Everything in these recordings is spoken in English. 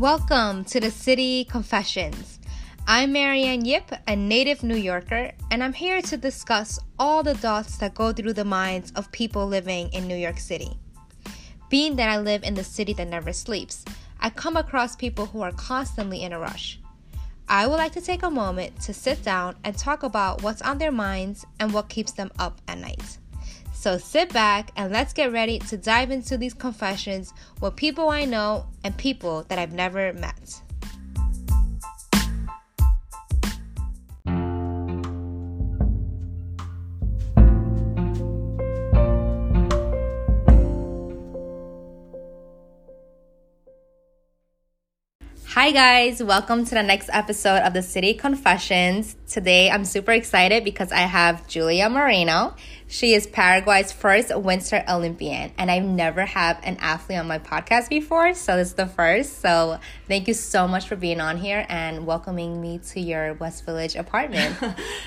Welcome to the City Confessions. I'm Marianne Yip, a native New Yorker, and I'm here to discuss all the thoughts that go through the minds of people living in New York City. Being that I live in the city that never sleeps, I come across people who are constantly in a rush. I would like to take a moment to sit down and talk about what's on their minds and what keeps them up at night. So sit back and let's get ready to dive into these confessions with people I know and people that I've never met. Hi guys, welcome to the next episode of the City Confessions. Today I'm super excited because I have Julia Marino. She is Paraguay's first Winter Olympian, and I've never had an athlete on my podcast before, so this is the first. So thank you so much for being on here and welcoming me to your West Village apartment.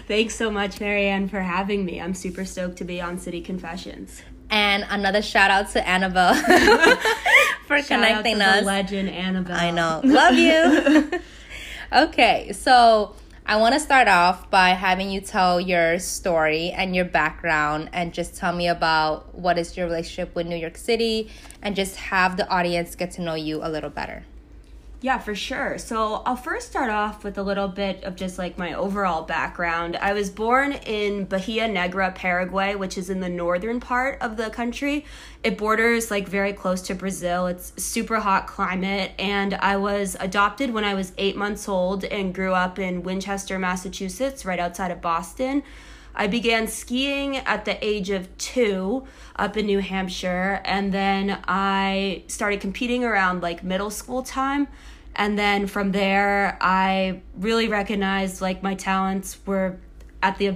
Thanks so much, Marianne, for having me. I'm super stoked to be on City Confessions. And another shout out to Annabelle for connecting us. The legend Annabelle. I know. Love you. Okay, so I want to start off by having you tell your story and your background and just tell me about what is your relationship with New York City and just have the audience get to know you a little better. Yeah, for sure. So I'll first start off with a little bit of just like my overall background. I was born in Bahia Negra, Paraguay, which is in the northern part of the country. It borders like very close to Brazil. It's super hot climate. And I was adopted when I was 8 months old and grew up in Winchester, Massachusetts, right outside of Boston. I began skiing at the age of 2 up in New Hampshire. And then I started competing around like middle school time. And then from there, I really recognized like my talents were at the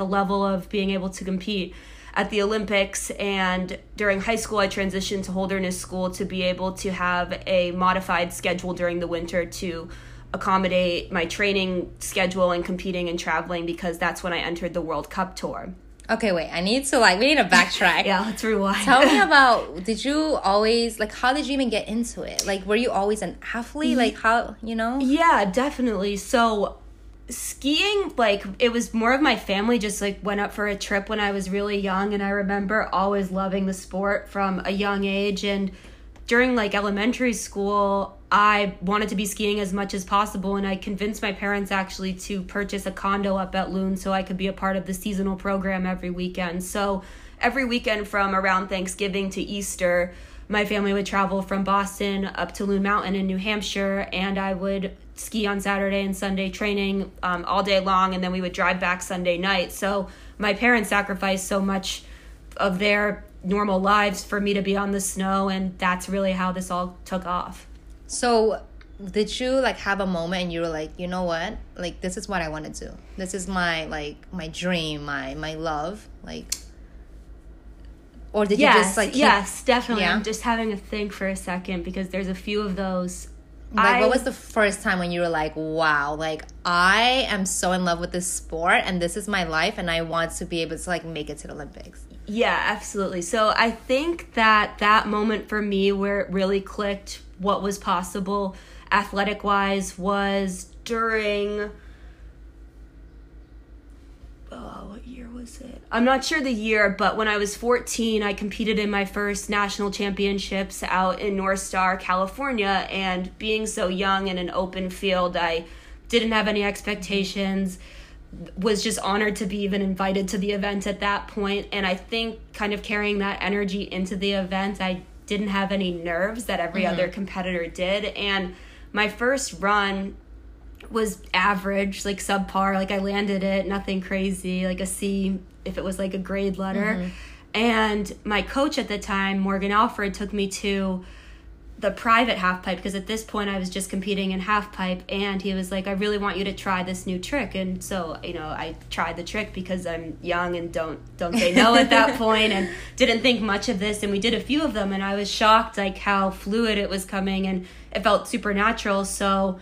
level of being able to compete at the Olympics. And during high school, I transitioned to Holderness School to be able to have a modified schedule during the winter to accommodate my training schedule and competing and traveling, because that's when I entered the World Cup tour. Okay, wait, we need to backtrack. Yeah, let's rewind. Tell me about, did you always, how did you even get into it? Were you always an athlete? How? Yeah, definitely. So skiing, it was more of my family just, went up for a trip when I was really young, and I remember always loving the sport from a young age, and during, elementary school, I wanted to be skiing as much as possible, and I convinced my parents actually to purchase a condo up at Loon so I could be a part of the seasonal program every weekend. So every weekend from around Thanksgiving to Easter, my family would travel from Boston up to Loon Mountain in New Hampshire, and I would ski on Saturday and Sunday training all day long, and then we would drive back Sunday night. So my parents sacrificed so much of their normal lives for me to be on the snow, and that's really how this all took off. So did you have a moment and you were you know what, this is what I want to do, this is my my dream, my love, or did you just yes, definitely. Yeah? I'm just having to think for a second because there's a few of those. What was the first time when you were wow, I am so in love with this sport and this is my life and I want to be able to make it to the Olympics? Yeah, absolutely. So I think that moment for me where it really clicked what was possible athletic-wise was during... what year was it? I'm not sure the year, but when I was 14, I competed in my first national championships out in North Star, California, and being so young in an open field, I didn't have any expectations, was just honored to be even invited to the event at that point, and I think kind of carrying that energy into the event, I didn't have any nerves that every other competitor did, and my first run was average, subpar, I landed it, nothing crazy, a C if it was a grade letter. And my coach at the time, Morgan Alford, took me to the private halfpipe because at this point I was just competing in halfpipe, and he was I really want you to try this new trick. And so, I tried the trick because I'm young and don't say no at that point and didn't think much of this, and we did a few of them and I was shocked how fluid it was coming and it felt supernatural. So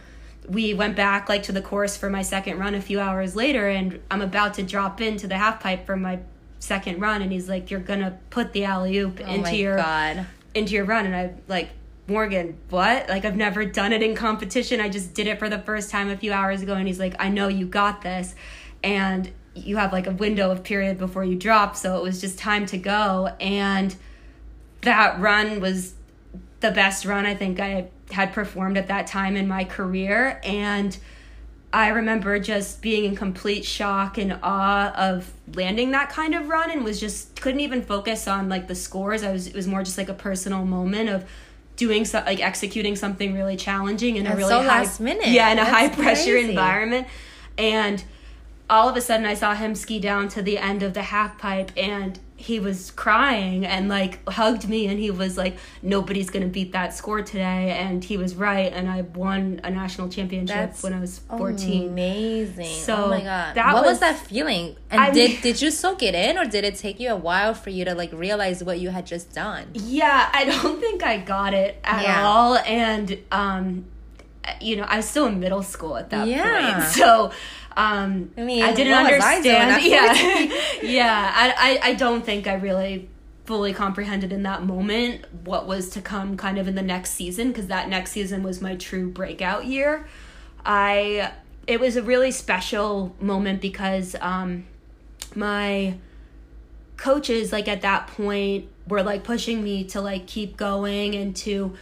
we went back to the course for my second run a few hours later, and I'm about to drop into the half pipe for my second run, and he's you're gonna put the alley-oop into your run, and I Morgan, what? Like, I've never done it in competition. I just did it for the first time a few hours ago. And he's like, I know you got this. And you have like a window of period before you drop. So it was just time to go. And that run was the best run I think I had performed at that time in my career. And I remember just being in complete shock and awe of landing that kind of run, and was just couldn't even focus on like the scores. It was more just like a personal moment of doing so, like executing something really challenging in a really so high last minute. Yeah, in a high pressure environment. And all of a sudden I saw him ski down to the end of the half pipe, and he was crying and like hugged me, and he was like, nobody's gonna beat that score today. And he was right, and I won a national championship when I was 14. Amazing. So oh my god, what was that feeling? And did you soak it in, or did it take you a while for you to like realize what you had just done? Yeah, I don't think I got it at all. And you know, I was still in middle school at that point, so I mean, I didn't understand. I don't think I really fully comprehended in that moment what was to come kind of in the next season, because that next season was my true breakout year. It was a really special moment because my coaches like at that point were like pushing me to like keep going and to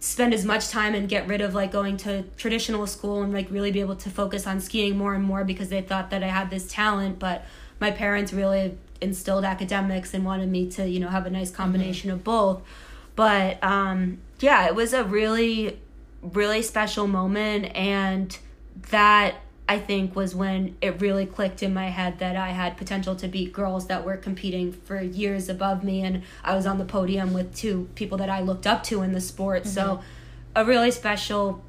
spend as much time and get rid of like going to traditional school and like really be able to focus on skiing more and more, because they thought that I had this talent. But my parents really instilled academics and wanted me to, you know, have a nice combination of both. But it was a really, really special moment. And that I think was when it really clicked in my head that I had potential to beat girls that were competing for years above me, and I was on the podium with two people that I looked up to in the sport. So a really special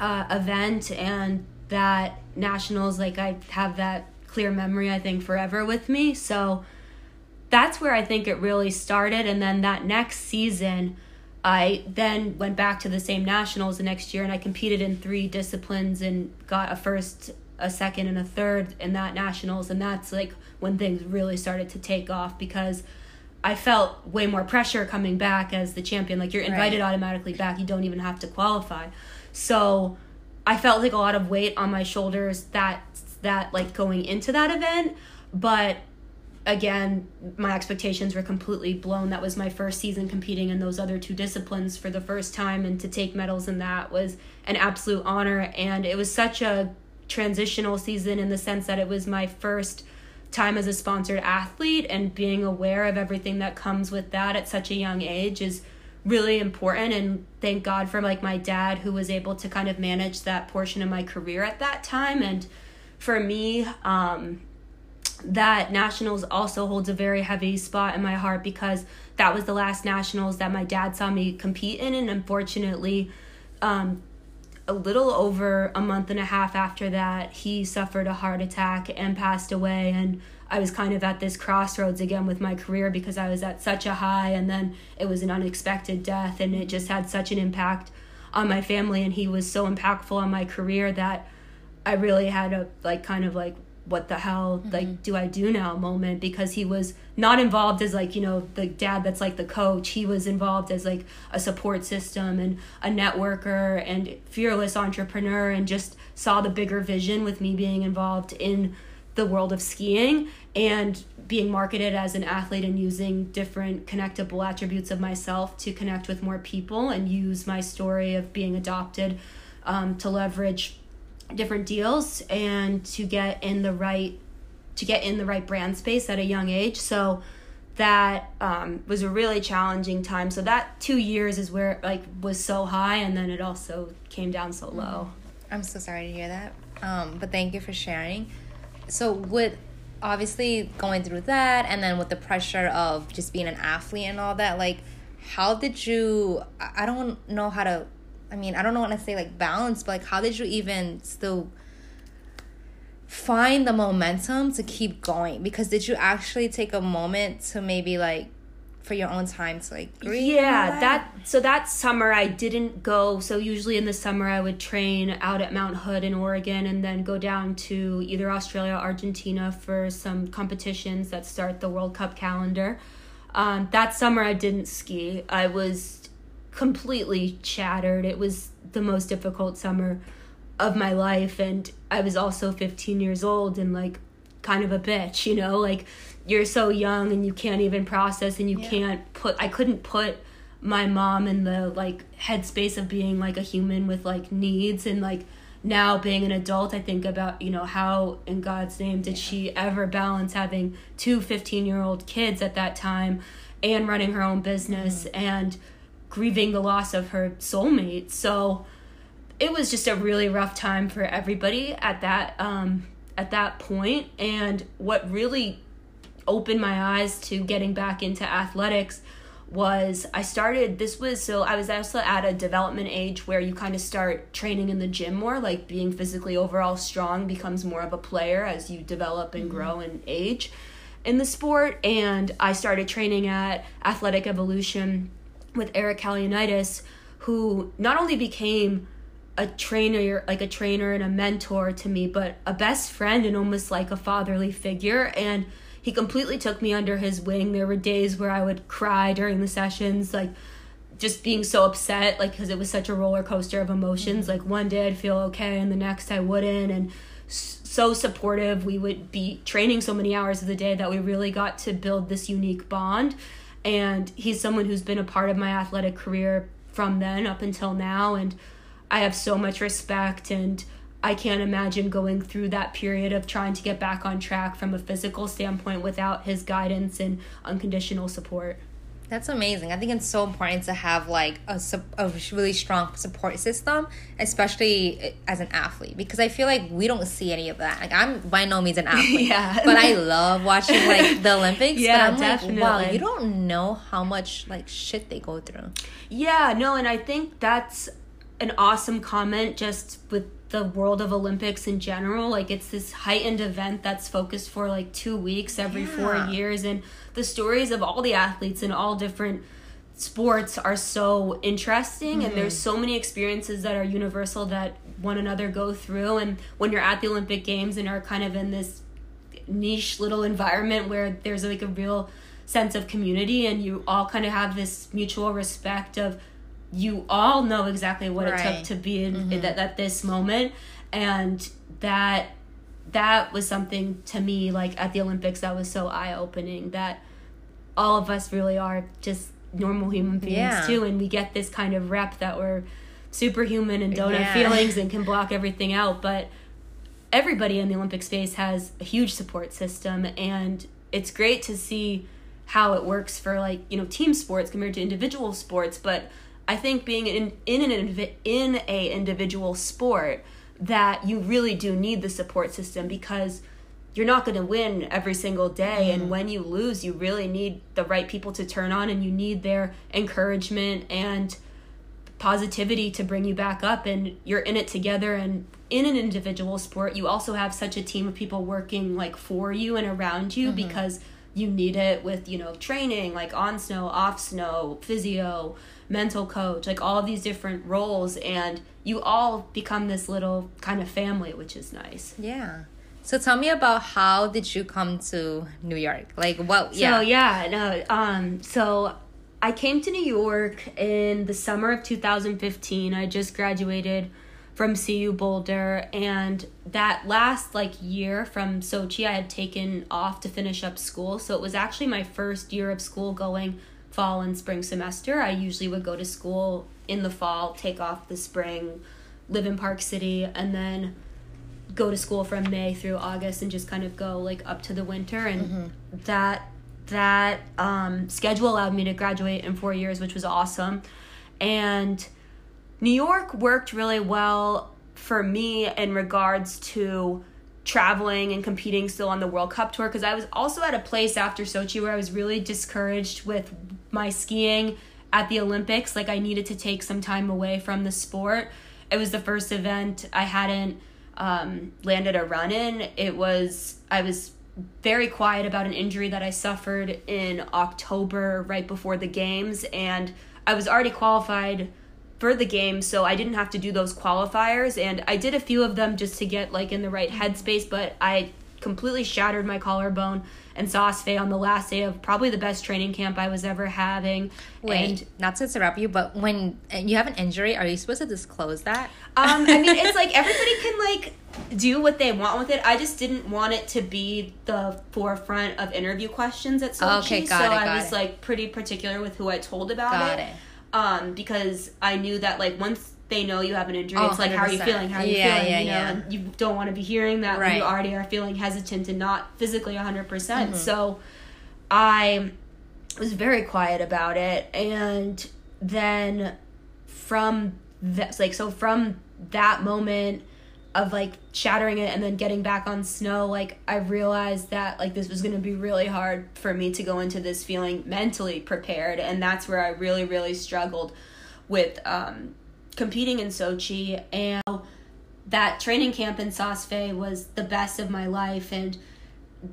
event, and that nationals, like I have that clear memory I think forever with me. So that's where I think it really started. And then that next season I then went back to the same nationals the next year, and I competed in three disciplines and got a first, a second, and a third in that nationals. And that's like when things really started to take off, because I felt way more pressure coming back as the champion. Like, you're invited automatically back. You don't even have to qualify. So I felt like a lot of weight on my shoulders that like going into that event. But again, my expectations were completely blown. That was my first season competing in those other two disciplines for the first time, and to take medals in that was an absolute honor. And it was such a transitional season in the sense that it was my first time as a sponsored athlete, and being aware of everything that comes with that at such a young age is really important. And thank God for like my dad, who was able to kind of manage that portion of my career at that time. And for me, that nationals also holds a very heavy spot in my heart, because that was the last nationals that my dad saw me compete in. And unfortunately, a little over a month and a half after that, he suffered a heart attack and passed away. And I was kind of at this crossroads again with my career, because I was at such a high, and then it was an unexpected death, and it just had such an impact on my family. And he was so impactful on my career that I really had a like kind of like, what the hell, like, do I do now moment, because he was not involved as like, you know, the dad that's like the coach. He was involved as like a support system and a networker and fearless entrepreneur, and just saw the bigger vision with me being involved in the world of skiing and being marketed as an athlete, and using different connectable attributes of myself to connect with more people and use my story of being adopted to leverage different deals and to get in the right brand space at a young age. So that was a really challenging time. So that 2 years is where it, like, was so high, and then it also came down so low. I'm so sorry to hear that, but thank you for sharing. So with obviously going through that, and then with the pressure of just being an athlete and all that, like, how did you, I don't want to say like balance, but like, how did you even still find the momentum to keep going? Because did you actually take a moment to maybe like for your own time to like breathe? Yeah, so that summer I didn't go. So usually in the summer I would train out at Mount Hood in Oregon, and then go down to either Australia or Argentina for some competitions that start the World Cup calendar. That summer I didn't ski. I was completely shattered. It was the most difficult summer of my life, and I was also 15 years old and like kind of a bitch, you know, like you're so young and you can't even process, and you can't put, I couldn't put my mom in the like headspace of being like a human with like needs. And like now being an adult, I think about, you know, how in God's name did she ever balance having two 15-year-old kids at that time and running her own business and grieving the loss of her soulmate. So it was just a really rough time for everybody at that point. And what really opened my eyes to getting back into athletics was I started, this was, so I was also at a development age where you kind of start training in the gym more, like being physically overall strong becomes more of a player as you develop and grow and age in the sport. And I started training at Athletic Evolution with Eric Kallionitis, who not only became a trainer, like a trainer and a mentor to me, but a best friend and almost like a fatherly figure. And he completely took me under his wing. There were days where I would cry during the sessions, like just being so upset, like because it was such a roller coaster of emotions. Like one day I'd feel okay and the next I wouldn't, and so supportive. We would be training so many hours of the day that we really got to build this unique bond. And he's someone who's been a part of my athletic career from then up until now, and I have so much respect, and I can't imagine going through that period of trying to get back on track from a physical standpoint without his guidance and unconditional support. That's amazing. I think it's so important to have like a really strong support system, especially as an athlete, because I feel like we don't see any of that. Like I'm by no means an athlete, but I love watching like the Olympics. But I'm definitely like, wow, you don't know how much like shit they go through. Yeah, no, and I think that's an awesome comment just with the world of Olympics in general. Like it's this heightened event that's focused for like 2 weeks every 4 years, and the stories of all the athletes in all different sports are so interesting, and there's so many experiences that are universal that one another go through. And when you're at the Olympic Games and are kind of in this niche little environment where there's like a real sense of community, and you all kind of have this mutual respect of you all know exactly what it took to be in at this moment. And that was something to me, like at the Olympics, that was so eye-opening, that all of us really are just normal human beings too, and we get this kind of rep that we're superhuman and don't have feelings and can block everything out, but everybody in the Olympic space has a huge support system. And it's great to see how it works for, like, you know, team sports compared to individual sports. But I think being in an individual sport, that you really do need the support system, because you're not going to win every single day. And when you lose, you really need the right people to turn on, and you need their encouragement and positivity to bring you back up. And you're in it together. And in an individual sport, you also have such a team of people working like for you and around you, because you need it with, you know, training, like on snow, off snow, physio, mental coach, like all these different roles. And you all become this little kind of family, which is nice. Yeah. So tell me about, how did you come to New York? Like what? Yeah. So so I came to New York in the summer of 2015. I just graduated from CU Boulder, and that last like year from Sochi I had taken off to finish up school, so it was actually my first year of school going fall and spring semester. I usually would go to school in the fall, take off the spring, live in Park City, and then go to school from May through August and just kind of go like up to the winter. And that schedule allowed me to graduate in 4 years, which was awesome. And New York worked really well for me in regards to traveling and competing still on the World Cup tour, because I was also at a place after Sochi where I was really discouraged with my skiing at the Olympics. Like I needed to take some time away from the sport. It was the first event I hadn't landed a run in. I was very quiet about an injury that I suffered in October right before the games, and I was already qualified for the game, so I didn't have to do those qualifiers. And I did a few of them just to get like in the right headspace, but I completely shattered my collarbone and sauce fay on the last day of probably the best training camp I was ever having. Wait, not to interrupt you, but when you have an injury, are you supposed to disclose that? I mean, it's like everybody can like do what they want with it. I just didn't want it to be the forefront of interview questions at Sochi. Okay, I was like pretty particular with who I told about it. Because I knew that like once they know you have an injury, it's like, 100%. How are you feeling? How are you feeling? You know, and you don't want to be hearing that when you already are feeling hesitant and not physically 100%. Mm-hmm. So I was very quiet about it. And then from that moment of like shattering it and then getting back on snow, like I realized that like this was going to be really hard for me to go into this feeling mentally prepared. And that's where I really, really struggled with, competing in Sochi, and that training camp in Sasfe was the best of my life, and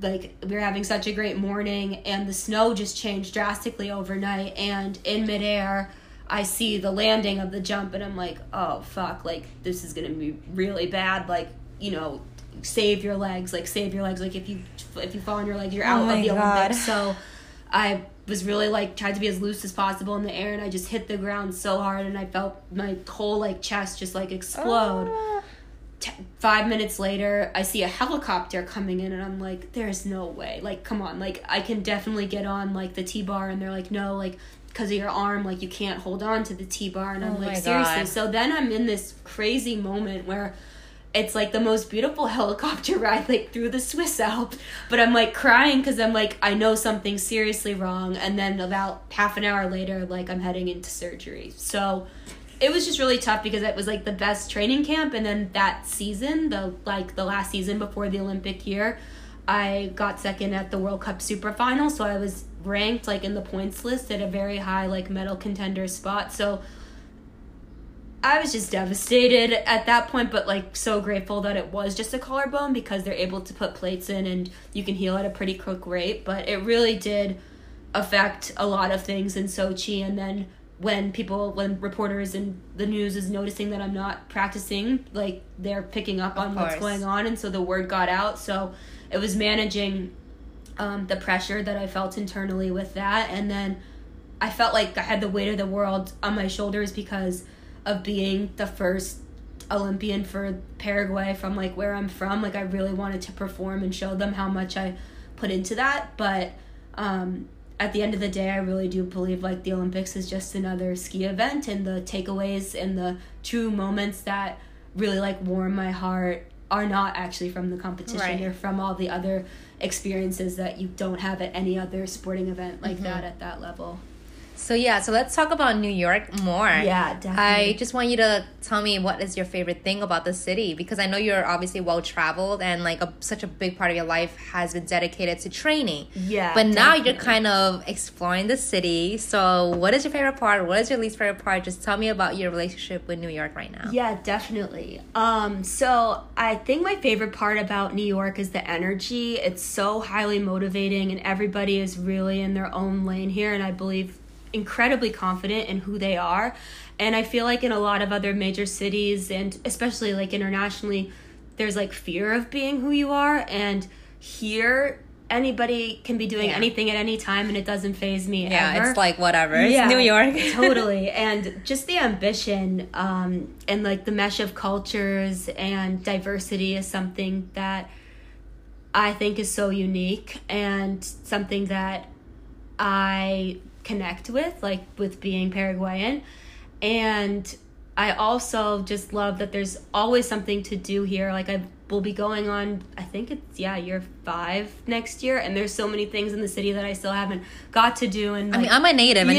like we were having such a great morning, and the snow just changed drastically overnight, and in midair I see the landing of the jump and I'm like, oh fuck, like this is gonna be really bad, like, you know, save your legs, like if you fall on your legs you're out of the Olympics. So I was really like tried to be as loose as possible in the air, and I just hit the ground so hard and I felt my whole like chest just like explode. 5 minutes later I see a helicopter coming in and I'm like, there's no way, like come on, like I can definitely get on like the T-bar, and they're like, no, like because of your arm, like you can't hold on to the T-bar, and I'm like, seriously. So then I'm in this crazy moment where it's like the most beautiful helicopter ride, like through the Swiss Alps, but I'm like crying because I'm like, I know something's seriously wrong. And then about half an hour later, like I'm heading into surgery. So it was just really tough because it was like the best training camp. And then that season, the last season before the Olympic year, I got second at the World Cup Super Final. So I was ranked like in the points list at a very high like medal contender spot. So I was just devastated at that point, but like so grateful that it was just a collarbone because they're able to put plates in and you can heal at a pretty quick rate. But it really did affect a lot of things in Sochi. And then when reporters and the news is noticing that I'm not practicing, like they're picking up on what's going on. And so the word got out. So it was managing the pressure that I felt internally with that. And then I felt like I had the weight of the world on my shoulders because of being the first Olympian for Paraguay from like where I'm from. Like I really wanted to perform and show them how much I put into that, but at the end of the day I really do believe like the Olympics is just another ski event, and the takeaways and the true moments that really like warm my heart are not actually from the competition. They're from all the other experiences that you don't have at any other sporting event like that at that level. So let's talk about New York more. Yeah, definitely. I just want you to tell me what is your favorite thing about the city, because I know you're obviously well-traveled and like such a big part of your life has been dedicated to training. Yeah, but now you're kind of exploring the city. So what is your favorite part? What is your least favorite part? Just tell me about your relationship with New York right now. Yeah, definitely. So I think my favorite part about New York is the energy. It's so highly motivating and everybody is really in their own lane here, and I believe incredibly confident in who they are. And I feel like in a lot of other major cities, and especially like internationally, there's like fear of being who you are, and here anybody can be doing anything at any time and it doesn't faze me ever. It's like whatever, it's New York. Totally. And just the ambition and like the mesh of cultures and diversity is something that I think is so unique and something that I connect with being Paraguayan. And I also just love that there's always something to do here. Like I will be going on, I think it's year 5 next year, and there's so many things in the city that I still haven't got to do. And like, I mean, I'm a native, and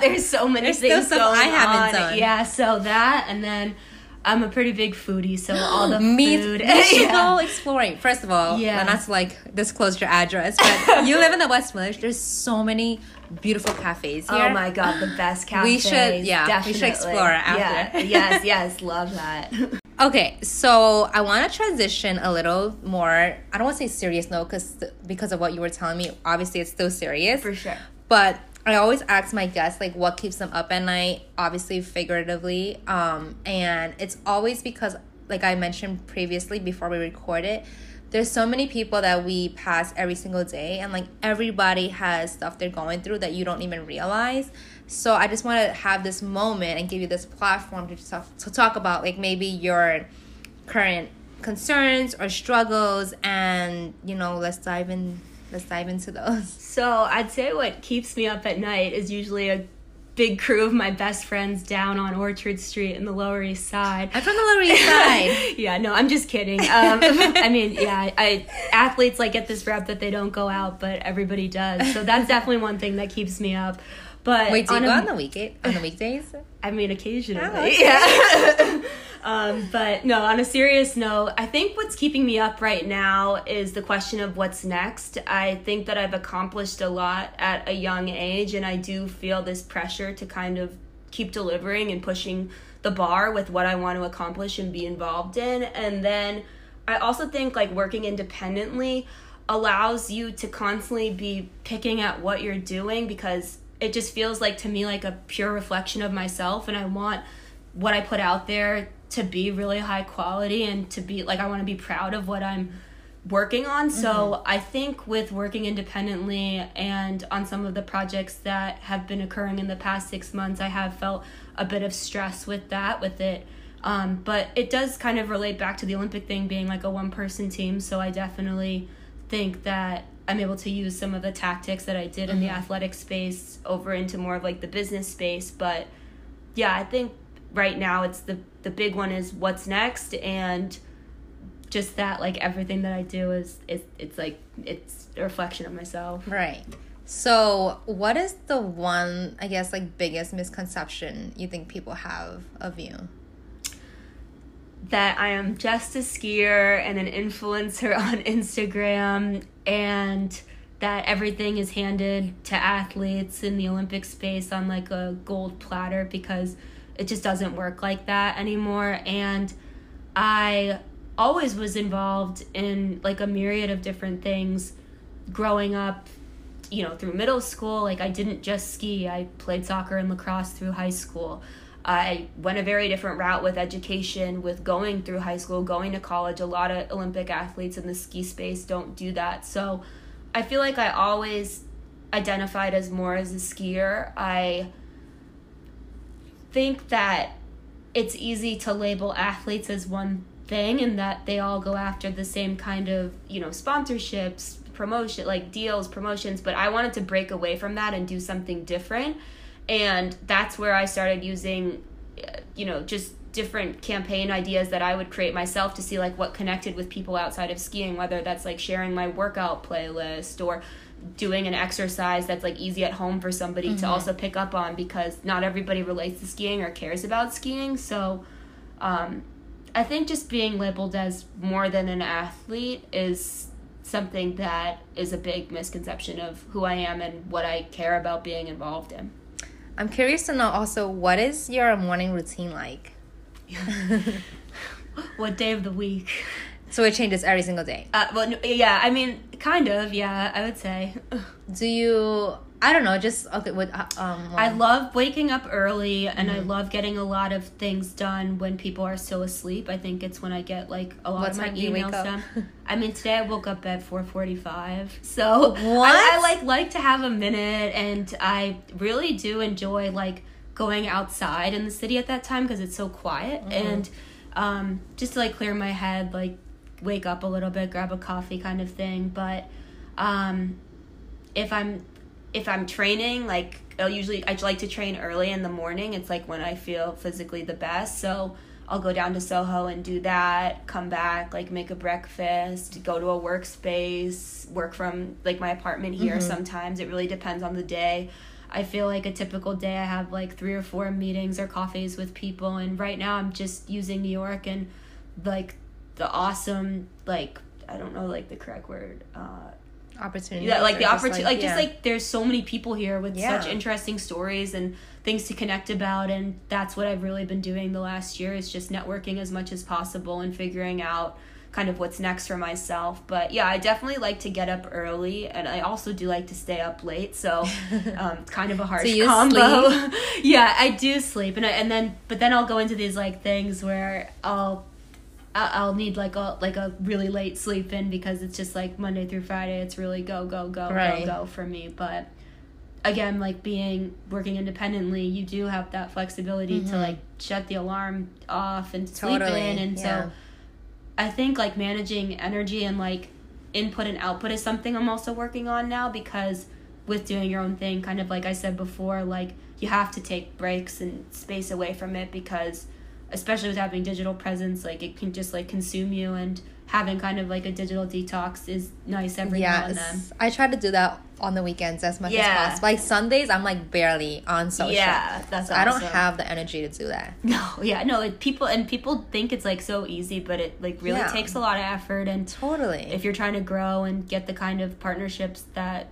there's so many things still going I haven't on. Done. Yeah, so that, and then I'm a pretty big foodie, so all the food. You should go exploring. First of all, not to like disclose your address, but you live in the West Village. There's so many beautiful cafes here. Oh my god, the best cafes. We should explore after. Yeah. Yes, love that. Okay, so I want to transition a little more. I don't want to say serious note because of what you were telling me. Obviously, it's still serious. For sure. But I always ask my guests like what keeps them up at night, obviously figuratively, and it's always because, like I mentioned previously before we recorded, there's so many people that we pass every single day, and like everybody has stuff they're going through that you don't even realize. So I just want to have this moment and give you this platform to talk about like maybe your current concerns or struggles, and you know, let's dive into those. So I'd say what keeps me up at night is usually a big crew of my best friends down on Orchard Street in the Lower East Side. I'm from the Lower East Side. Yeah, no, I'm just kidding. I mean, yeah, athletes like get this rep that they don't go out, but everybody does. So that's definitely one thing that keeps me up. But wait, do you go on the weekdays? I mean, occasionally. Oh, okay. Yeah. But no, on a serious note, I think what's keeping me up right now is the question of what's next. I think that I've accomplished a lot at a young age, and I do feel this pressure to kind of keep delivering and pushing the bar with what I want to accomplish and be involved in. And then I also think like working independently allows you to constantly be picking at what you're doing, because it just feels like to me like a pure reflection of myself, and I want what I put out there to be really high quality and to be like, I want to be proud of what I'm working on. Mm-hmm. So I think with working independently and on some of the projects that have been occurring in the past 6 months, I have felt a bit of stress with it. But it does kind of relate back to the Olympic thing being like a one-person team. So I definitely think that I'm able to use some of the tactics that I did in the athletic space over into more of like the business space. But yeah, I think right now it's the big one is what's next, and just that like everything that I do is a reflection of myself. Right. So what is the one, I guess, like biggest misconception you think people have of you? That I am just a skier and an influencer on Instagram, and that everything is handed to athletes in the Olympic space on like a gold platter, because it just doesn't work like that anymore. And I always was involved in like a myriad of different things growing up, you know, through middle school. Like I didn't just ski, I played soccer and lacrosse through high school. I went a very different route with education, with going through high school, going to college. A lot of Olympic athletes in the ski space don't do that. So I feel like I always identified as more as a skier. I think that it's easy to label athletes as one thing, and that they all go after the same kind of, you know, sponsorships, promotion, like deals, promotions. But I wanted to break away from that and do something different. And that's where I started using, you know, just different campaign ideas that I would create myself to see like what connected with people outside of skiing, whether that's like sharing my workout playlist or doing an exercise that's like easy at home for somebody to also pick up on, because not everybody relates to skiing or cares about skiing. So I think just being labeled as more than an athlete is something that is a big misconception of who I am and what I care about being involved in. I'm curious to know also, what is your morning routine like? What day of the week? So it changes every single day? Well, yeah, I mean, kind of, yeah, I would say. Do you, I don't know, just, okay, with, I love waking up early, and I love getting a lot of things done when people are still asleep. I think it's when I get, like, a lot of my emails done. I mean, today I woke up at 4:45, so I like to have a minute, and I really do enjoy, like, going outside in the city at that time, because it's so quiet, and just to, like, clear my head, like, wake up a little bit, grab a coffee kind of thing. But if I'm training, like I like to train early in the morning. It's like when I feel physically the best. So I'll go down to Soho and do that, come back, like make a breakfast, go to a workspace, work from like my apartment here sometimes. It really depends on the day. I feel like a typical day I have like 3 or 4 meetings or coffees with people. And right now I'm just using New York and like the awesome, like, I don't know, like the correct word, opportunity. Yeah, like the opportunity, like yeah. Just like there's so many people here with such interesting stories and things to connect about, and that's what I've really been doing the last year, is just networking as much as possible and figuring out kind of what's next for myself. But yeah, I definitely like to get up early, and I also do like to stay up late, so it's kind of a harsh combo. Yeah, I do sleep, and then I'll go into these like things where I'll I'll need like a really late sleep in, because it's just like Monday through Friday, it's really go for me. But again, like working independently, you do have that flexibility to like shut the alarm off and sleep in, and so I think like managing energy and like input and output is something I'm also working on now, because with doing your own thing, kind of like I said before, like you have to take breaks and space away from it, because especially with having digital presence, like it can just like consume you, and having kind of like a digital detox is nice every now and then. I try to do that on the weekends as much as possible. Like Sundays, I'm like barely on social. Yeah, that's awesome. I don't have the energy to do that. People think it's like so easy, but it like really takes a lot of effort. And totally, if you're trying to grow and get the kind of partnerships that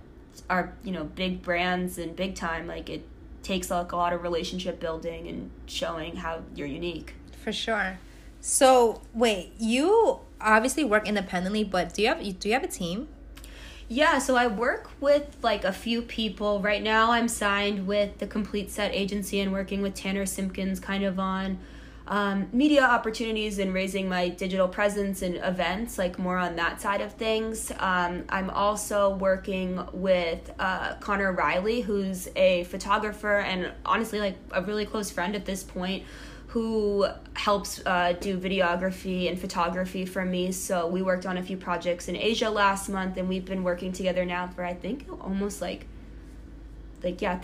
are, you know, big brands and big time, like it takes like a lot of relationship building and showing how you're unique. For sure. So wait, you obviously work independently, but do you have a team? Yeah, so I work with like a few people. Right now I'm signed with the Complete Set Agency and working with Tanner Simpkins kind of on media opportunities and raising my digital presence and events, like more on that side of things. I'm also working with Connor Riley, who's a photographer and honestly like a really close friend at this point, who helps do videography and photography for me. So we worked on a few projects in Asia last month, and we've been working together now for I think almost almost 3 years.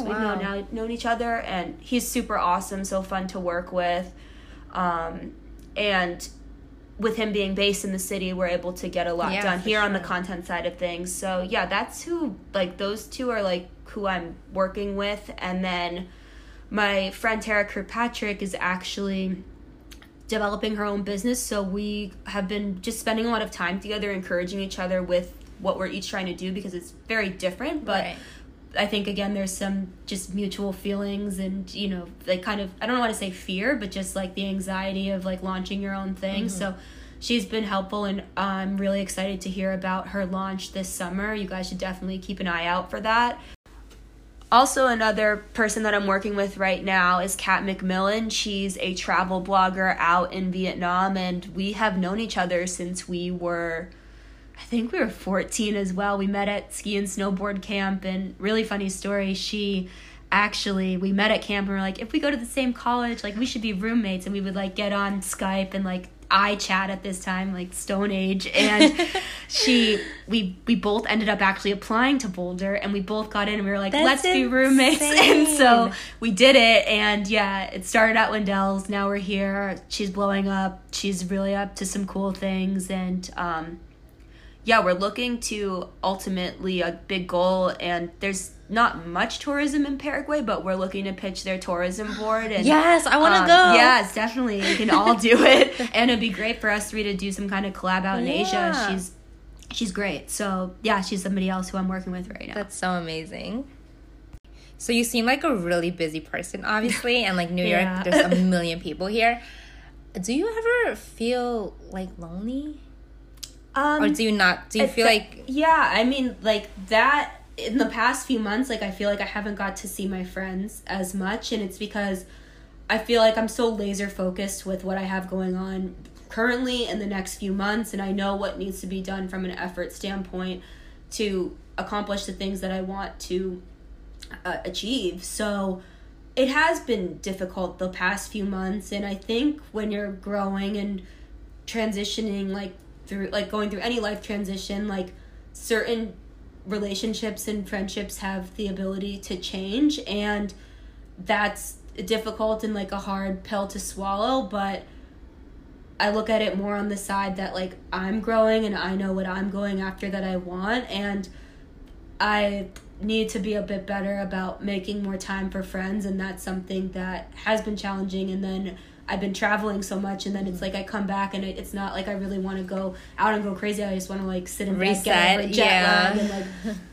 Oh, wow. We've known each other, and he's super awesome, so fun to work with. And with him being based in the city, we're able to get a lot done here on the content side of things. So yeah, that's who, like those two are like who I'm working with. And then my friend Tara Kirkpatrick is actually developing her own business, so we have been just spending a lot of time together encouraging each other with what we're each trying to do, because it's very different, but right. I think again there's some just mutual feelings and, you know, like kind of, I don't want to say fear, but just like the anxiety of like launching your own thing. So she's been helpful, and I'm really excited to hear about her launch this summer. You guys should definitely keep an eye out for that. Also, another person that I'm working with right now is Kat McMillan. She's a travel blogger out in Vietnam, and we have known each other since we were 14 as well. We met at ski and snowboard camp, and really funny story, we met at camp and we're like, if we go to the same college, like we should be roommates, and we would like get on Skype and like iChat at this time, like Stone Age, and we both ended up actually applying to Boulder, and we both got in, and we were like, let's be roommates, and so we did it, and yeah, it started at Wendell's, now we're here, she's blowing up, she's really up to some cool things, and yeah, we're looking to ultimately a big goal, and there's not much tourism in Paraguay, but we're looking to pitch their tourism board. And, yes, I want to go. Yes, definitely. We can all do it. And it'd be great for us three to do some kind of collab out in Asia. She's great. So yeah, she's somebody else who I'm working with right now. That's so amazing. So you seem like a really busy person, obviously. And like New York, there's a million people here. Do you ever feel like lonely? Or do you not? Do you feel like... Yeah, I mean, like that, in the past few months, like I feel like I haven't got to see my friends as much, and it's because I feel like I'm so laser focused with what I have going on currently in the next few months, and I know what needs to be done from an effort standpoint to accomplish the things that I want to achieve. So it has been difficult the past few months, and I think when you're growing and transitioning, like going through any life transition, like certain relationships and friendships have the ability to change, and that's difficult and like a hard pill to swallow, but I look at it more on the side that like I'm growing and I know what I'm going after that I want, and I need to be a bit better about making more time for friends, and that's something that has been challenging. And then I've been traveling so much, and then it's like I come back and it's not like I really want to go out and go crazy. I just want to like sit and reset, get over jet lag and like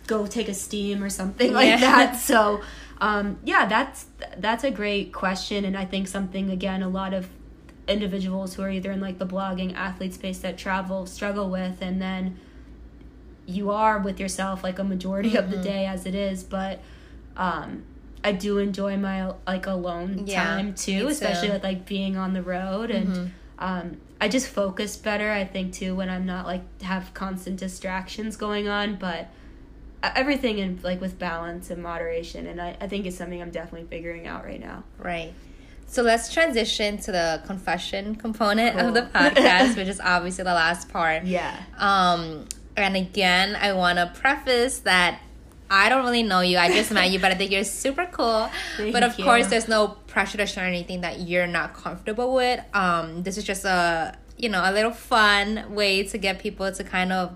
go take a steam or something like that. So that's a great question, and I think something again a lot of individuals who are either in like the blogging athlete space that travel struggle with. And then you are with yourself like a majority of the day as it is, but I do enjoy my like alone time too, especially with like being on the road, and I just focus better, I think, too, when I'm not, like, have constant distractions going on, but everything in, like, with balance and moderation, and I think it's something I'm definitely figuring out right now. Right. So let's transition to the confession component of the podcast, which is obviously the last part. Yeah. And again, I want to preface that I don't really know you. I just met you, but I think you're super cool. Thank you. But of course, there's no pressure to share anything that you're not comfortable with. This is just a little fun way to get people to kind of,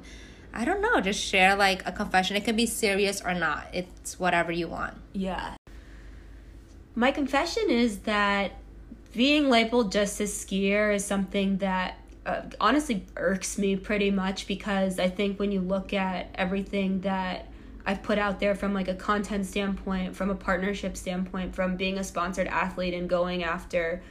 I don't know, just share like a confession. It can be serious or not. It's whatever you want. Yeah. My confession is that being labeled just a skier is something that honestly irks me pretty much, because I think when you look at everything that I've put out there from like a content standpoint, from a partnership standpoint, from being a sponsored athlete and going after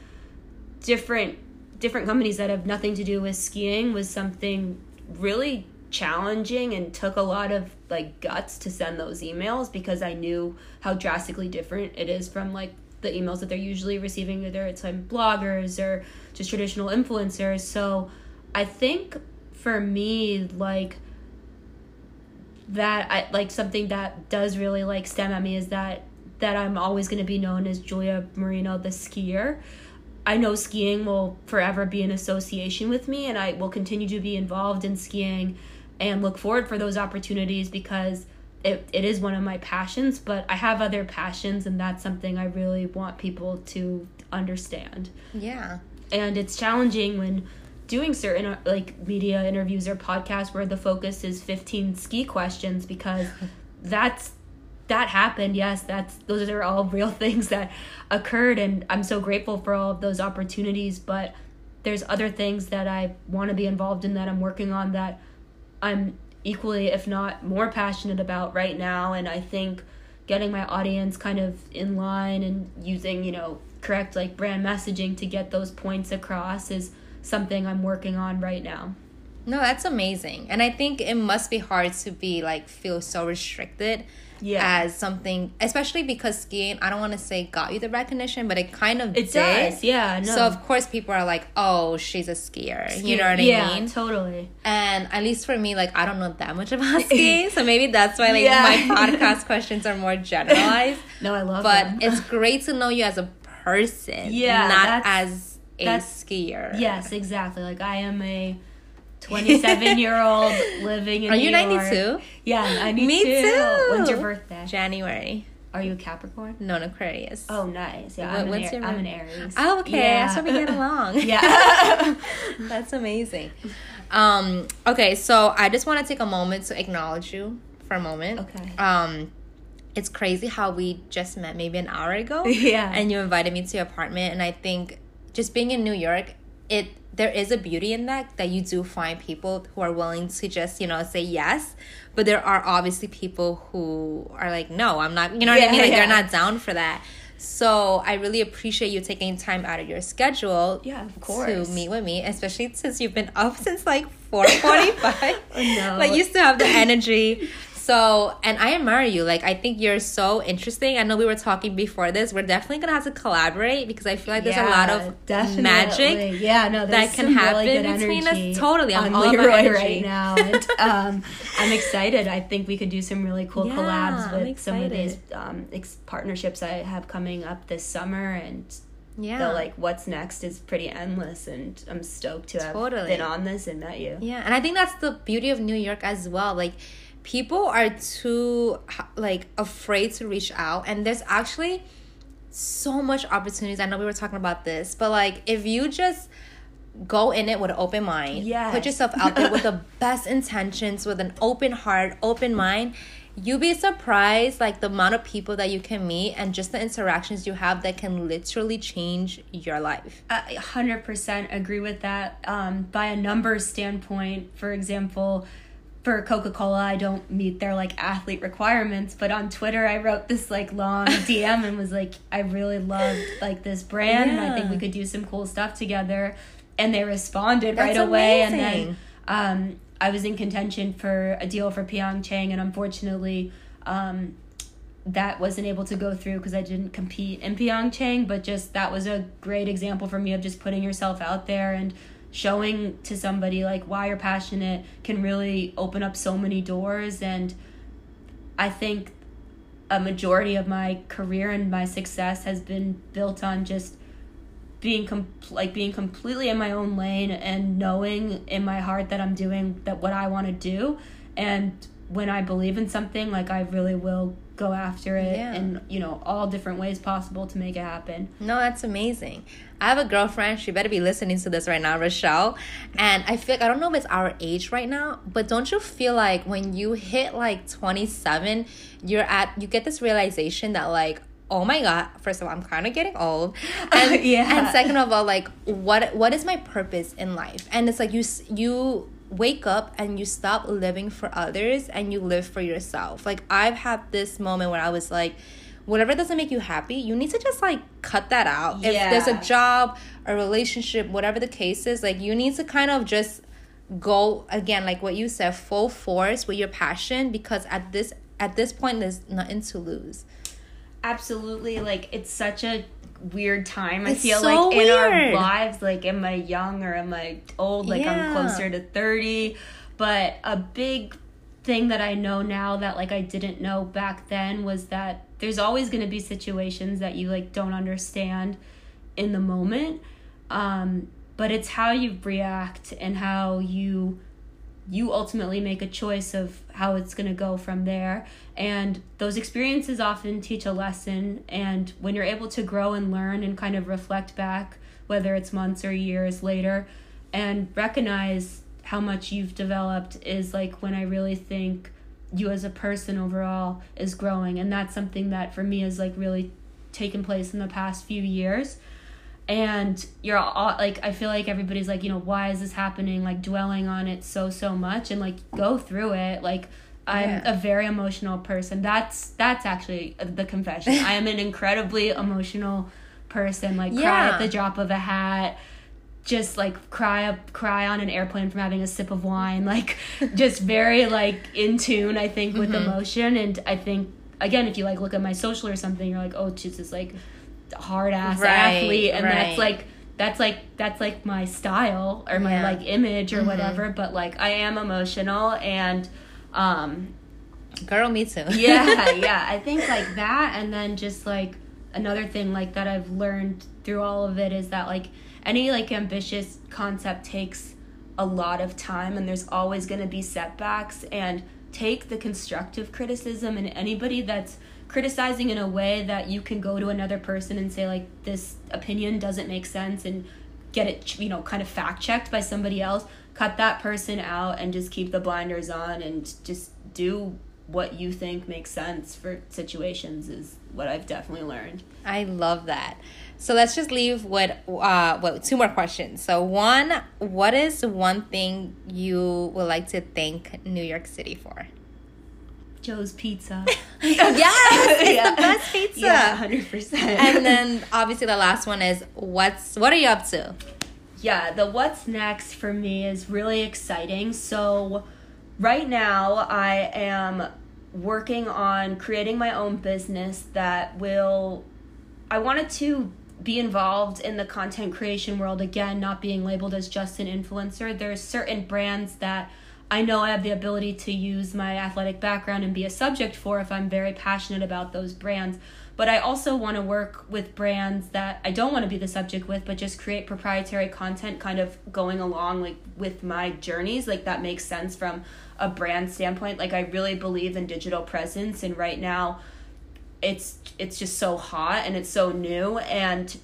different companies that have nothing to do with skiing, was something really challenging and took a lot of like guts to send those emails, because I knew how drastically different it is from like the emails that they're usually receiving, whether it's like bloggers or just traditional influencers. So I think for me, like that I like something that does really like stem at me is that I'm always going to be known as Julia Marino, the skier. I know skiing will forever be an association with me, and I will continue to be involved in skiing and look forward for those opportunities, because it is one of my passions, but I have other passions, and that's something I really want people to understand. Yeah. And it's challenging when doing certain like media interviews or podcasts where the focus is 15 ski questions, because that happened. Yes, those are all real things that occurred, and I'm so grateful for all of those opportunities, but there's other things that I want to be involved in, that I'm working on, that I'm equally, if not more, passionate about right now. And I think getting my audience kind of in line and using, correct like brand messaging to get those points across is something I'm working on right now. No, that's amazing. And I think it must be hard to be like feel so restricted as something, especially because skiing, I don't want to say got you the recognition, but it kind of does. Yeah, no. So of course people are like, oh, she's a skier. You know what I mean? Yeah, totally. And at least for me, like I don't know that much about skiing, so maybe that's why like my podcast questions are more generalized. No, I love it. But it's great to know you as a person, not as a skier. Yes, exactly. Like I am a 27-year-old living in New York. Are you 92? Yeah, I'm 92. Me too. When's your birthday? January. Are you a Capricorn? No, an Aquarius. Oh, nice. Yeah, I'm an Aries. Oh, okay. Yeah. That's how we get along. Yeah. That's amazing. Okay, so I just want to take a moment to acknowledge you for a moment. Okay. It's crazy how we just met maybe an hour ago. Yeah. And you invited me to your apartment, and I think just being in New York, there is a beauty in that you do find people who are willing to just, say yes. But there are obviously people who are like, no, I'm not, what I mean? Like they're not down for that. So I really appreciate you taking time out of your schedule to meet with me, especially since you've been up since like 4:45. Oh, no. Like you still have the energy. So, and I admire you. Like, I think you're so interesting. I know we were talking before this. We're definitely going to have to collaborate, because I feel like there's a lot of magic that can happen really between us. Totally. I'm all about energy right now. And, I'm excited. I think we could do some really cool collabs with some of these partnerships I have coming up this summer. And the like what's next is pretty endless, and I'm stoked to have been on this and met you. Yeah, and I think that's the beauty of New York as well. Like, people are too like afraid to reach out, and there's actually so much opportunities. I know we were talking about this, but like if you just go in it with an open mind, put yourself out there with the best intentions, with an open heart, open mind, you'll be surprised like the amount of people that you can meet, and just the interactions you have that can literally change your life. 100% agree with that. By a numbers standpoint, for example, for Coca-Cola, I don't meet their like athlete requirements, but on Twitter I wrote this like long DM and was like, I really loved like this brand, and I think we could do some cool stuff together. And they responded right away. And then I was in contention for a deal for Pyeongchang, and unfortunately that wasn't able to go through because I didn't compete in Pyeongchang, but just that was a great example for me of just putting yourself out there and showing to somebody like why you're passionate can really open up so many doors. And I think a majority of my career and my success has been built on just being completely in my own lane and knowing in my heart that I'm doing that what I want to do. And when I believe in something, like, I really will go after it in, you know, all different ways possible to make it happen. No, that's amazing. I have a girlfriend, she better be listening to this right now, Rochelle. And I feel like, I don't know if it's our age right now, but don't you feel like when you hit like 27, you get this realization that like, oh my God, first of all, I'm kind of getting old. And, and second of all, like, what is my purpose in life? And it's like you wake up and you stop living for others and you live for yourself. Like, I've had this moment where I was like, whatever doesn't make you happy, you need to just like cut that out. Yeah. If there's a job, a relationship, whatever the case is, like, you need to kind of just go, again, like what you said, full force with your passion, because at this point there's nothing to lose. Absolutely. Like, it's such a weird time. I feel like in our lives, like, am I young or am I old? Like, I'm closer to 30, but a big thing that I know now that like I didn't know back then was that there's always going to be situations that you like don't understand in the moment, but it's how you react and how you ultimately make a choice of how it's going to go from there. And those experiences often teach a lesson. And when you're able to grow and learn and kind of reflect back, whether it's months or years later, and recognize how much you've developed, is like when I really think you as a person overall is growing. And that's something that for me has like really taken place in the past few years. And you're all like, I feel like everybody's like, you know, why is this happening? Like, dwelling on it so much, and like go through it. Like, I'm a very emotional person. That's actually the confession. I am an incredibly emotional person. Like, cry at the drop of a hat. Just like cry on an airplane from having a sip of wine. Like, just very like in tune, I think, with emotion. And I think, again, if you like look at my social or something, you're like, oh, Jesus, like, hard ass athlete, and that's like my style or my like image or whatever. But like, I am emotional, and girl, me too. I think like that, and then just like another thing like that I've learned through all of it is that like any like ambitious concept takes a lot of time, and there's always going to be setbacks. And take the constructive criticism, and anybody that's criticizing in a way that you can go to another person and say like, this opinion doesn't make sense, and get it, you know, kind of fact checked by somebody else. Cut that person out and just keep the blinders on and just do what you think makes sense for situations is what I've definitely learned. I love that. So let's just leave with two more questions. So one, what is one thing you would like to thank New York City for? Joe's Pizza. It's the best pizza. 100%. And then obviously the last one is what are you up to? Yeah, the what's next for me is really exciting. So right now I am working on creating my own business I wanted to be involved in the content creation world again, not being labeled as just an influencer. There's certain brands that I know I have the ability to use my athletic background and be a subject for if I'm very passionate about those brands. But I also want to work with brands that I don't want to be the subject with, but just create proprietary content kind of going along like with my journeys. Like, that makes sense from a brand standpoint. Like, I really believe in digital presence, and right now it's just so hot and it's so new. And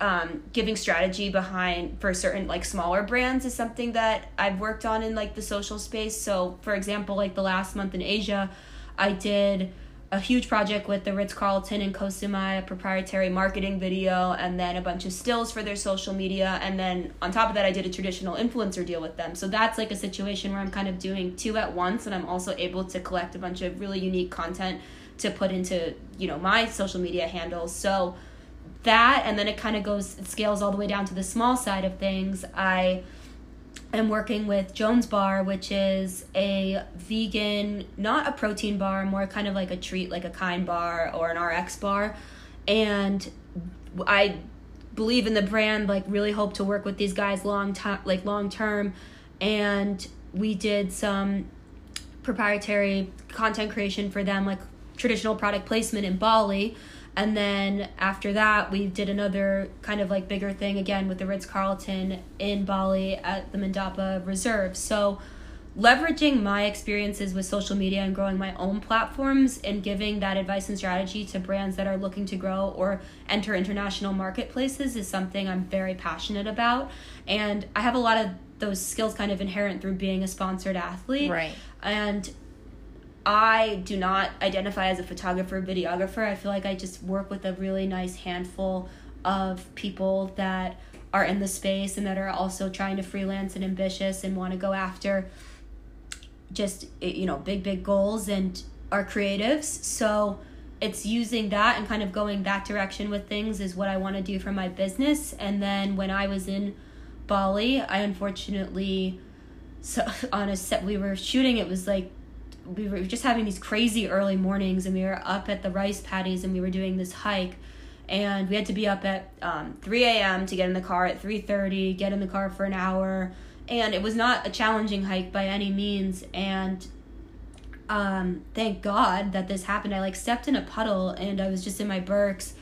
giving strategy behind for certain like smaller brands is something that I've worked on in like the social space. So for example, like the last month in Asia, I did a huge project with the Ritz Carlton and Kosumai, a proprietary marketing video, and then a bunch of stills for their social media. And then on top of that, I did a traditional influencer deal with them. So that's like a situation where I'm kind of doing two at once, and I'm also able to collect a bunch of really unique content to put into, you know, my social media handles. So that, and then it kind of goes, it scales all the way down to the small side of things. I I'm working with Jones Bar, which is a vegan, not a protein bar, more kind of like a treat, like a kind bar or an RX bar. And I believe in the brand, like really hope to work with these guys long term. And we did some proprietary content creation for them, like traditional product placement in Bali. And then after that, we did another kind of like bigger thing again with the Ritz Carlton in Bali at the Mandapa Reserve. So leveraging my experiences with social media and growing my own platforms and giving that advice and strategy to brands that are looking to grow or enter international marketplaces is something I'm very passionate about. And I have a lot of those skills kind of inherent through being a sponsored athlete. Right. And I do not identify as a photographer, videographer. I feel like I just work with a really nice handful of people that are in the space and that are also trying to freelance and ambitious and want to go after just, you know, big goals and are creatives. So it's using that and kind of going that direction with things is what I want to do for my business. And then when I was in Bali, I unfortunately, on a set we were shooting, it was like, we were just having these crazy early mornings and we were up at the rice paddies and we were doing this hike and we had to be up at 3 a.m. to get in the car at 3:30, get in the car for an hour. And it was not a challenging hike by any means. And thank God that this happened. I like stepped in a puddle and I was just in my Birks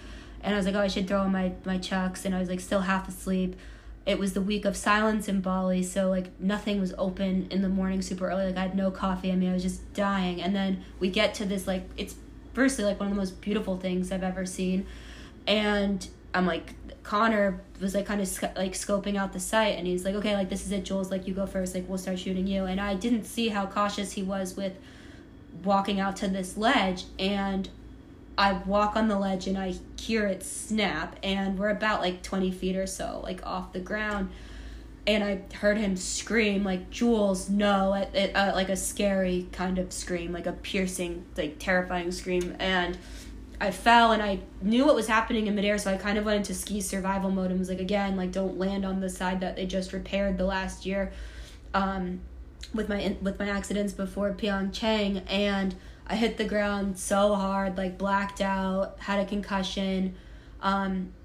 and I was like, oh, I should throw on my Chucks. And I was like still half asleep. It was the week of silence in Bali, so like nothing was open in the morning super early. Like I had no coffee. I mean, I was just dying. And then we get to this, like, it's firstly like one of the most beautiful things I've ever seen. And I'm like, Connor was like kind of like scoping out the site and he's like, okay, like this is it, Jules, like you go first, like we'll start shooting you. And I didn't see how cautious he was with walking out to this ledge. And I walk on the ledge and I hear it snap and we're about like 20 feet or so like off the ground and I heard him scream like, Jules, no, like a scary kind of scream, like a piercing, like terrifying scream. And I fell and I knew what was happening in midair, so I kind of went into ski survival mode and was like, again, like don't land on the side that they just repaired the last year with my accidents before Pyeongchang. And I hit the ground so hard, like blacked out, had a concussion,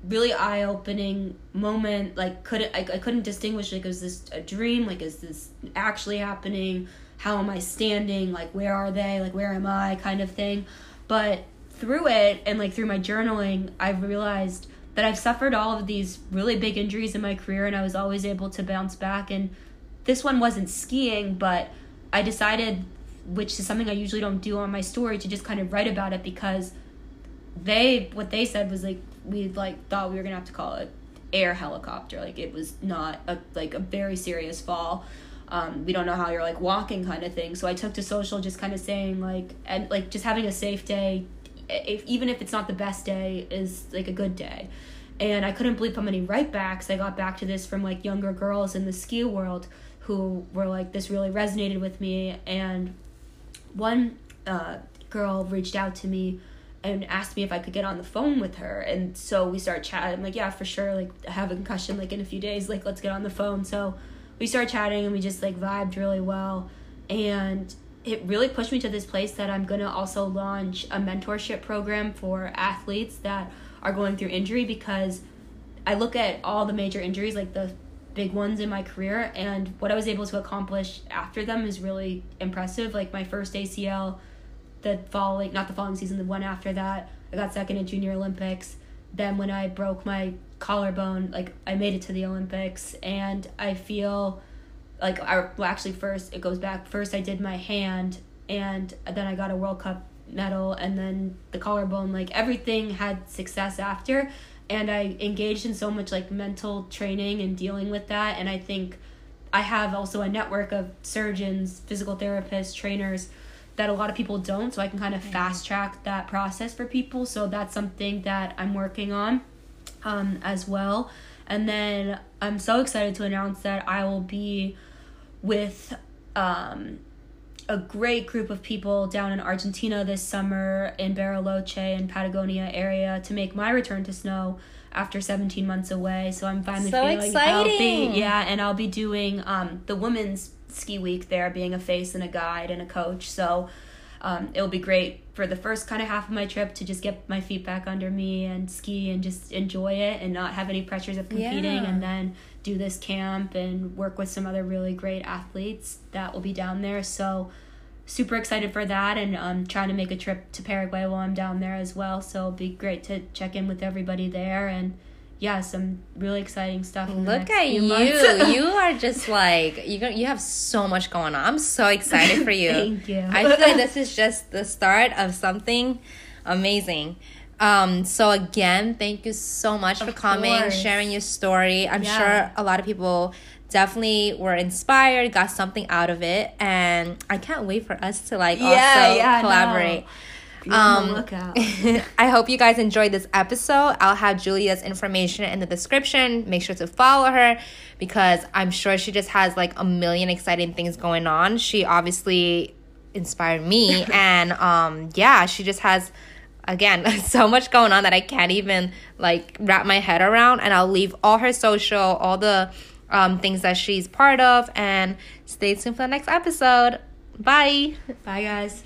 really eye-opening moment. Like I couldn't distinguish, like, is this a dream? Like, is this actually happening? How am I standing? Like, where are they? Like, where am I? Kind of thing. But through it and like through my journaling, I've realized that I've suffered all of these really big injuries in my career and I was always able to bounce back. And this one wasn't skiing, but I decided, which is something I usually don't do on my story, to just kind of write about it, because what they said was like, we like thought we were gonna have to call an air helicopter. Like it was not a very serious fall. We don't know how you're like walking kind of thing. So I took to social just kind of saying like, and like just having a safe day, even if it's not the best day, is like a good day. And I couldn't believe how many write backs I got back to this from like younger girls in the ski world who were like, this really resonated with me. And one girl reached out to me and asked me if I could get on the phone with her. And so we start chatting. I'm like, yeah, for sure. Like, I have a concussion, like, in a few days. Like, let's get on the phone. So we start chatting and we just, like, vibed really well. And it really pushed me to this place that I'm going to also launch a mentorship program for athletes that are going through injury, because I look at all the major injuries, like the big ones in my career, and what I was able to accomplish after them is really impressive. Like my first ACL, the one after that, I got second at Junior Olympics. Then when I broke my collarbone, like I made it to the Olympics. And I feel like first I did my hand, and then I got a World Cup medal, and then the collarbone, like everything had success after. And I engaged in so much like mental training and dealing with that. And I think I have also a network of surgeons, physical therapists, trainers that a lot of people don't. So I can kind of fast track that process for people. So that's something that I'm working on as well. And then I'm so excited to announce that I will be with a great group of people down in Argentina this summer in Bariloche and Patagonia area to make my return to snow after 17 months away. So I'm finally feeling exciting. Healthy. Yeah, and I'll be doing the women's ski week there, being a face and a guide and a coach. So it'll be great for the first kind of half of my trip to just get my feet back under me and ski and just enjoy it and not have any pressures of competing. Yeah. And then do this camp and work with some other really great athletes that will be down there. So super excited for that, and trying to make a trip to Paraguay while I'm down there as well. So it'll be great to check in with everybody there. And yeah, some really exciting stuff. Look at you. You are just like, you have so much going on. I'm so excited for you. Thank you. I feel like this is just the start of something amazing. So again, thank you so much for coming, sharing your story. I'm sure a lot of people definitely were inspired, got something out of it, and I can't wait for us to also collaborate. No. Look out. I hope you guys enjoyed this episode. I'll have Julia's information in the description. Make sure to follow her, because I'm sure she just has like a million exciting things going on. She obviously inspired me, and she just has, again, so much going on that I can't even wrap my head around. And I'll leave all her social, all the things that she's part of, and stay tuned for the next episode. Bye. Bye, guys.